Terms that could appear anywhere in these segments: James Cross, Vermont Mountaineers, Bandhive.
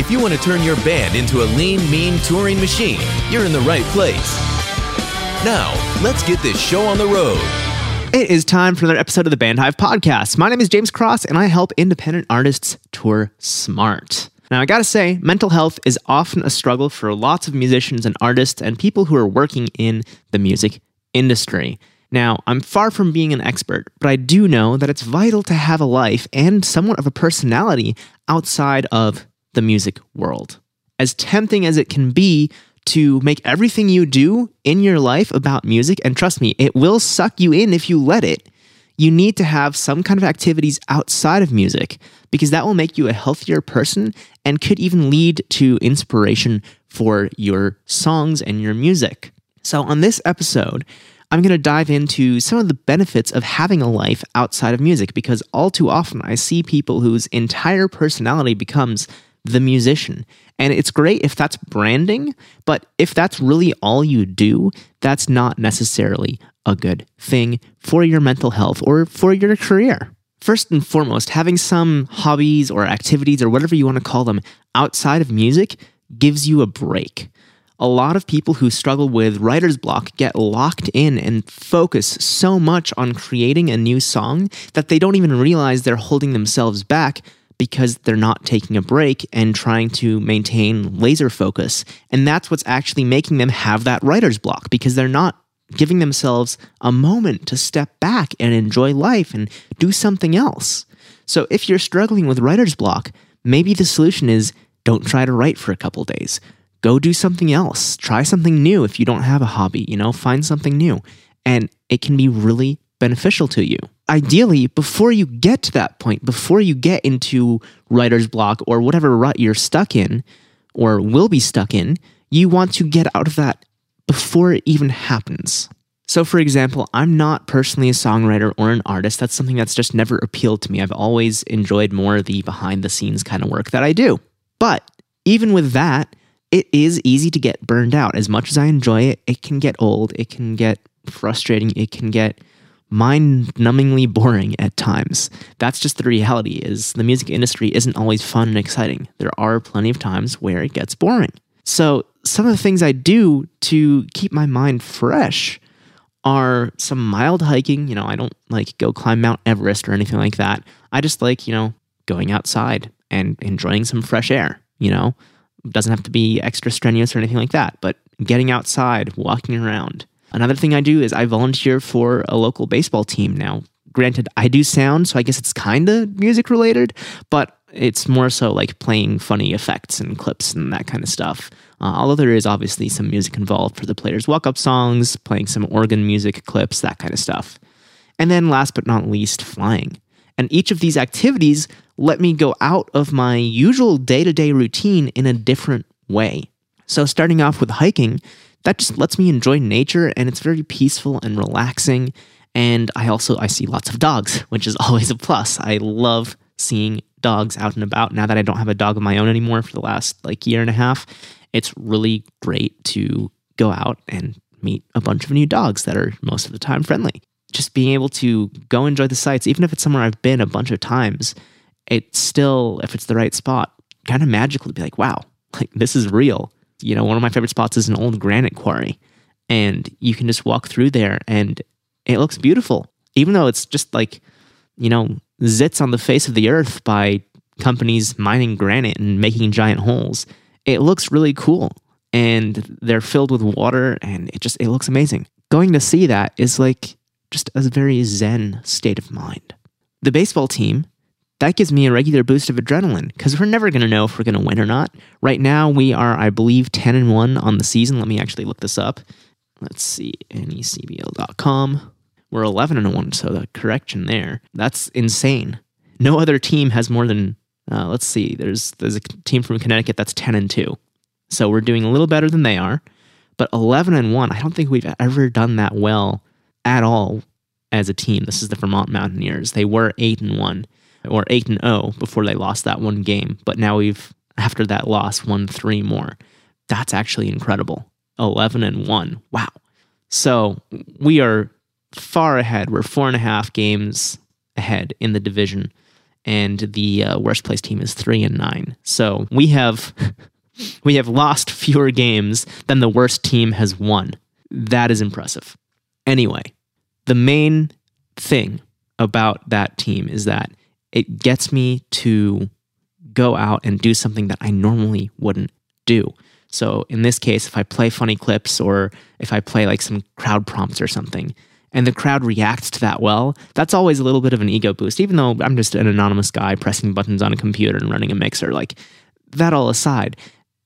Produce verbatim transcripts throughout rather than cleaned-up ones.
If you want to turn your band into a lean, mean touring machine, you're in the right place. Now, let's get this show on the road. It is time for another episode of the Bandhive Podcast. My name is James Cross, and I help independent artists tour smart. Now, I gotta say, mental health is often a struggle for lots of musicians and artists and people who are working in the music industry. Now, I'm far from being an expert, but I do know that it's vital to have a life and somewhat of a personality outside of the music world. As tempting as it can be to make everything you do in your life about music, and trust me, it will suck you in if you let it, you need to have some kind of activities outside of music, because that will make you a healthier person and could even lead to inspiration for your songs and your music. So on this episode, I'm going to dive into some of the benefits of having a life outside of music, because all too often I see people whose entire personality becomes the musician. And it's great if that's branding, but if that's really all you do, that's not necessarily a good thing for your mental health or for your career. First and foremost, having some hobbies or activities or whatever you want to call them outside of music gives you a break. A lot of people who struggle with writer's block get locked in and focus so much on creating a new song that they don't even realize they're holding themselves back because they're not taking a break and trying to maintain laser focus. And that's what's actually making them have that writer's block, because they're not giving themselves a moment to step back and enjoy life and do something else. So if you're struggling with writer's block, maybe the solution is don't try to write for a couple days. Go do something else. Try something new if you don't have a hobby, you know, find something new. And it can be really beneficial to you. Ideally, before you get to that point, before you get into writer's block or whatever rut you're stuck in or will be stuck in, you want to get out of that before it even happens. So for example, I'm not personally a songwriter or an artist. That's something that's just never appealed to me. I've always enjoyed more of the behind the scenes kind of work that I do. But even with that, it is easy to get burned out. As much as I enjoy it, it can get old, it can get frustrating, it can get mind-numbingly boring at times. That's just the reality, is the music industry isn't always fun and exciting. There are plenty of times where it gets boring. So some of the things I do to keep my mind fresh are some mild hiking. You know, I don't like go climb Mount Everest or anything like that. I just like, you know, going outside and enjoying some fresh air, you know. It doesn't have to be extra strenuous or anything like that, but getting outside, walking around. Another thing I do is I volunteer for a local baseball team now. Granted, I do sound, so I guess it's kind of music related, but it's more so like playing funny effects and clips and that kind of stuff. Uh, although there is obviously some music involved for the players' walk-up songs, playing some organ music clips, that kind of stuff. And then last but not least, flying. And each of these activities let me go out of my usual day-to-day routine in a different way. So starting off with hiking, that just lets me enjoy nature, and it's very peaceful and relaxing. And I also, I see lots of dogs, which is always a plus. I love seeing dogs out and about. Now that I don't have a dog of my own anymore for the last like year and a half, it's really great to go out and meet a bunch of new dogs that are most of the time friendly. Just being able to go enjoy the sights, even if it's somewhere I've been a bunch of times, it's still, if it's the right spot, kind of magical to be like, wow, like this is real. You know, one of my favorite spots is an old granite quarry, and you can just walk through there and it looks beautiful, even though it's just like, you know, zits on the face of the earth by companies mining granite and making giant holes. It looks really cool, and they're filled with water, and it just, it looks amazing. Going to see that is like just a very zen state of mind. The baseball team, that gives me a regular boost of adrenaline because we're never going to know if we're going to win or not. Right now, we are, I believe, ten and one on the season. Let me actually look this up. Let's see, N E C B L dot com. We're eleven and one, so the correction there. That's insane. No other team has more than, uh, let's see, there's there's a team from Connecticut that's ten and two. So we're doing a little better than they are. But eleven and one, I don't think we've ever done that well at all as a team. This is the Vermont Mountaineers. They were eight and one. Or eight and oh before they lost that one game. But now we've, after that loss, won three more. That's actually incredible. eleven and one. Wow. So we are far ahead. We're four and a half games ahead in the division. And the uh, worst place team is three and nine. So we have, we have lost fewer games than the worst team has won. That is impressive. Anyway, the main thing about that team is that it gets me to go out and do something that I normally wouldn't do. So in this case, if I play funny clips or if I play like some crowd prompts or something, and the crowd reacts to that well, that's always a little bit of an ego boost, even though I'm just an anonymous guy pressing buttons on a computer and running a mixer. Like, that all aside,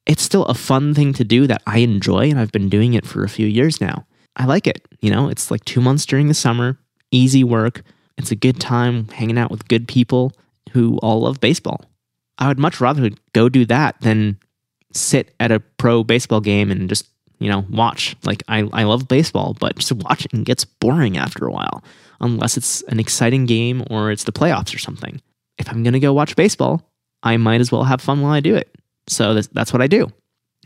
it's still a fun thing to do that I enjoy, and I've been doing it for a few years now. I like it. You know, it's like two months during the summer, easy work. It's a good time hanging out with good people who all love baseball. I would much rather go do that than sit at a pro baseball game and just, you know, watch. Like, I, I love baseball, but just watching gets boring after a while, unless it's an exciting game or it's the playoffs or something. If I'm going to go watch baseball, I might as well have fun while I do it. So that's, that's what I do.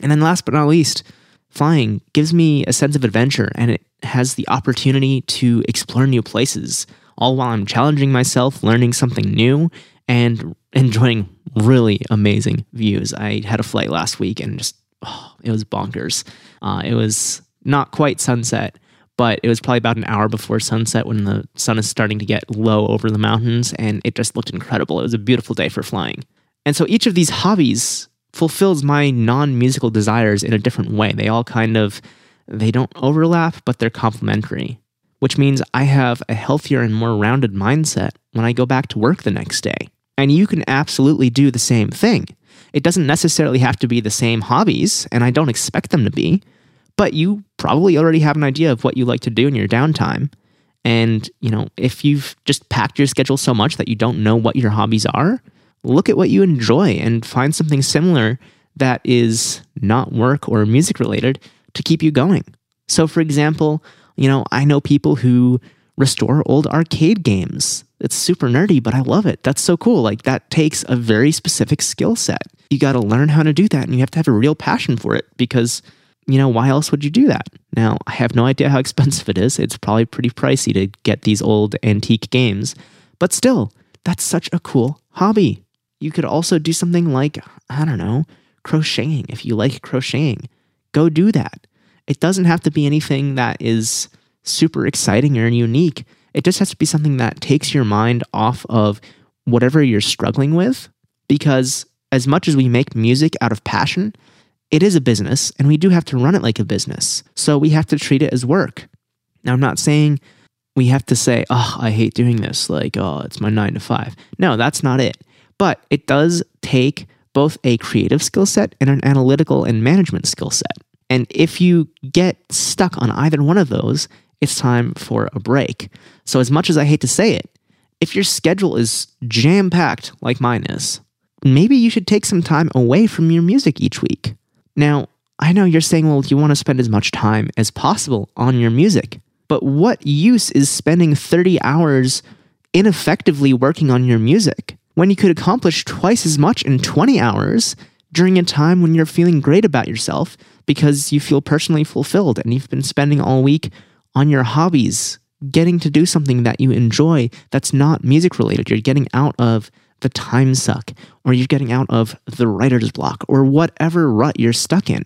And then last but not least, flying gives me a sense of adventure, and it has the opportunity to explore new places, all while I'm challenging myself, learning something new, and enjoying really amazing views. I had a flight last week and just, oh, it was bonkers. Uh, it was not quite sunset, but it was probably about an hour before sunset when the sun is starting to get low over the mountains, and it just looked incredible. It was a beautiful day for flying. And so each of these hobbies fulfills my non-musical desires in a different way. They all kind of, they don't overlap, but they're complementary, which means I have a healthier and more rounded mindset when I go back to work the next day. And you can absolutely do the same thing. It doesn't necessarily have to be the same hobbies, and I don't expect them to be, but you probably already have an idea of what you like to do in your downtime. And, you know, if you've just packed your schedule so much that you don't know what your hobbies are, look at what you enjoy and find something similar that is not work or music related to keep you going. So, for example, you know, I know people who restore old arcade games. It's super nerdy, but I love it. That's so cool. Like, that takes a very specific skill set. You got to learn how to do that, and you have to have a real passion for it because, you know, why else would you do that? Now, I have no idea how expensive it is. It's probably pretty pricey to get these old antique games, but still, that's such a cool hobby. You could also do something like, I don't know, crocheting. If you like crocheting, go do that. It doesn't have to be anything that is super exciting or unique. It just has to be something that takes your mind off of whatever you're struggling with, because as much as we make music out of passion, it is a business, and we do have to run it like a business. So we have to treat it as work. Now, I'm not saying we have to say, oh, I hate doing this. Like, oh, it's my nine to five. No, that's not it. But it does take both a creative skill set and an analytical and management skill set. And if you get stuck on either one of those, it's time for a break. So as much as I hate to say it, if your schedule is jam-packed like mine is, maybe you should take some time away from your music each week. Now, I know you're saying, well, you want to spend as much time as possible on your music, but what use is spending thirty hours ineffectively working on your music when you could accomplish twice as much in twenty hours during a time when you're feeling great about yourself because you feel personally fulfilled and you've been spending all week on your hobbies, getting to do something that you enjoy that's not music related. You're getting out of the time suck, or you're getting out of the writer's block, or whatever rut you're stuck in.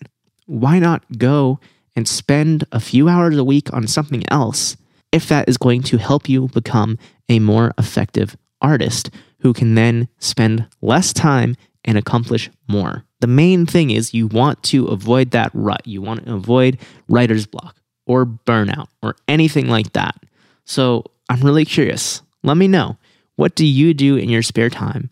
Why not go and spend a few hours a week on something else if that is going to help you become a more effective artist who can then spend less time and accomplish more? The main thing is you want to avoid that rut. You want to avoid writer's block or burnout or anything like that. So I'm really curious. Let me know. What do you do in your spare time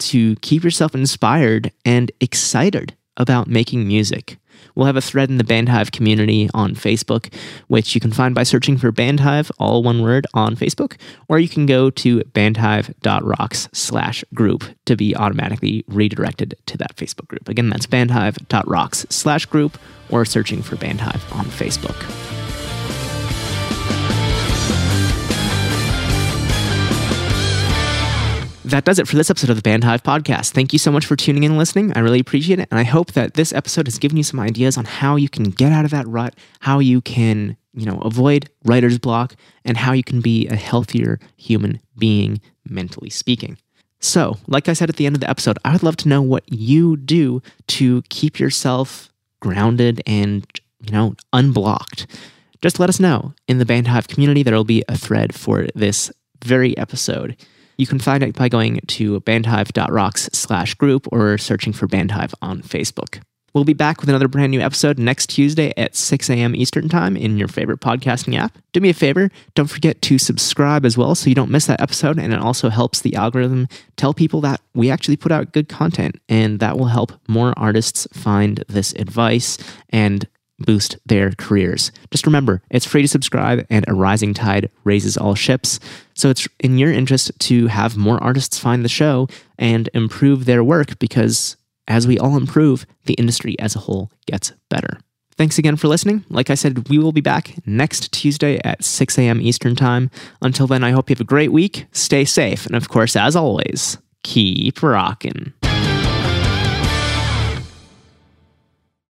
to keep yourself inspired and excited about making music? We'll have a thread in the Bandhive community on Facebook, which you can find by searching for Bandhive, all one word, on Facebook, or you can go to bandhive.rocks slash group to be automatically redirected to that Facebook group. Again, that's bandhive.rocks slash group or searching for Bandhive on Facebook. That does it for this episode of the Bandhive Podcast. Thank you so much for tuning in and listening. I really appreciate it. And I hope that this episode has given you some ideas on how you can get out of that rut, how you can, you know, avoid writer's block, and how you can be a healthier human being, mentally speaking. So, like I said at the end of the episode, I would love to know what you do to keep yourself grounded and, you know, unblocked. Just let us know. In the Bandhive community, there will be a thread for this very episode. You can find it by going to bandhive.rocks slash group or searching for Bandhive on Facebook. We'll be back with another brand new episode next Tuesday at six a.m. Eastern Time in your favorite podcasting app. Do me a favor, don't forget to subscribe as well so you don't miss that episode, and it also helps the algorithm tell people that we actually put out good content, and that will help more artists find this advice and boost their careers. Just remember, it's free to subscribe, and a rising tide raises all ships. So it's in your interest to have more artists find the show and improve their work, because as we all improve, the industry as a whole gets better. Thanks again for listening. Like I said, we will be back next Tuesday at six a.m. Eastern Time. Until then, I hope you have a great week. Stay safe. And of course, as always, keep rocking.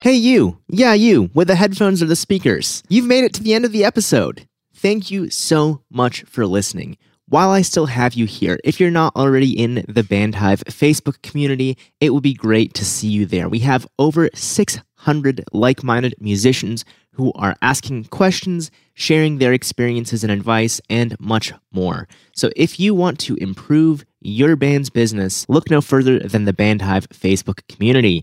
Hey you, yeah you, with the headphones or the speakers. You've made it to the end of the episode. Thank you so much for listening. While I still have you here, if you're not already in the Bandhive Facebook community, it would be great to see you there. We have over six hundred like-minded musicians who are asking questions, sharing their experiences and advice, and much more. So if you want to improve your band's business, look no further than the Bandhive Facebook community.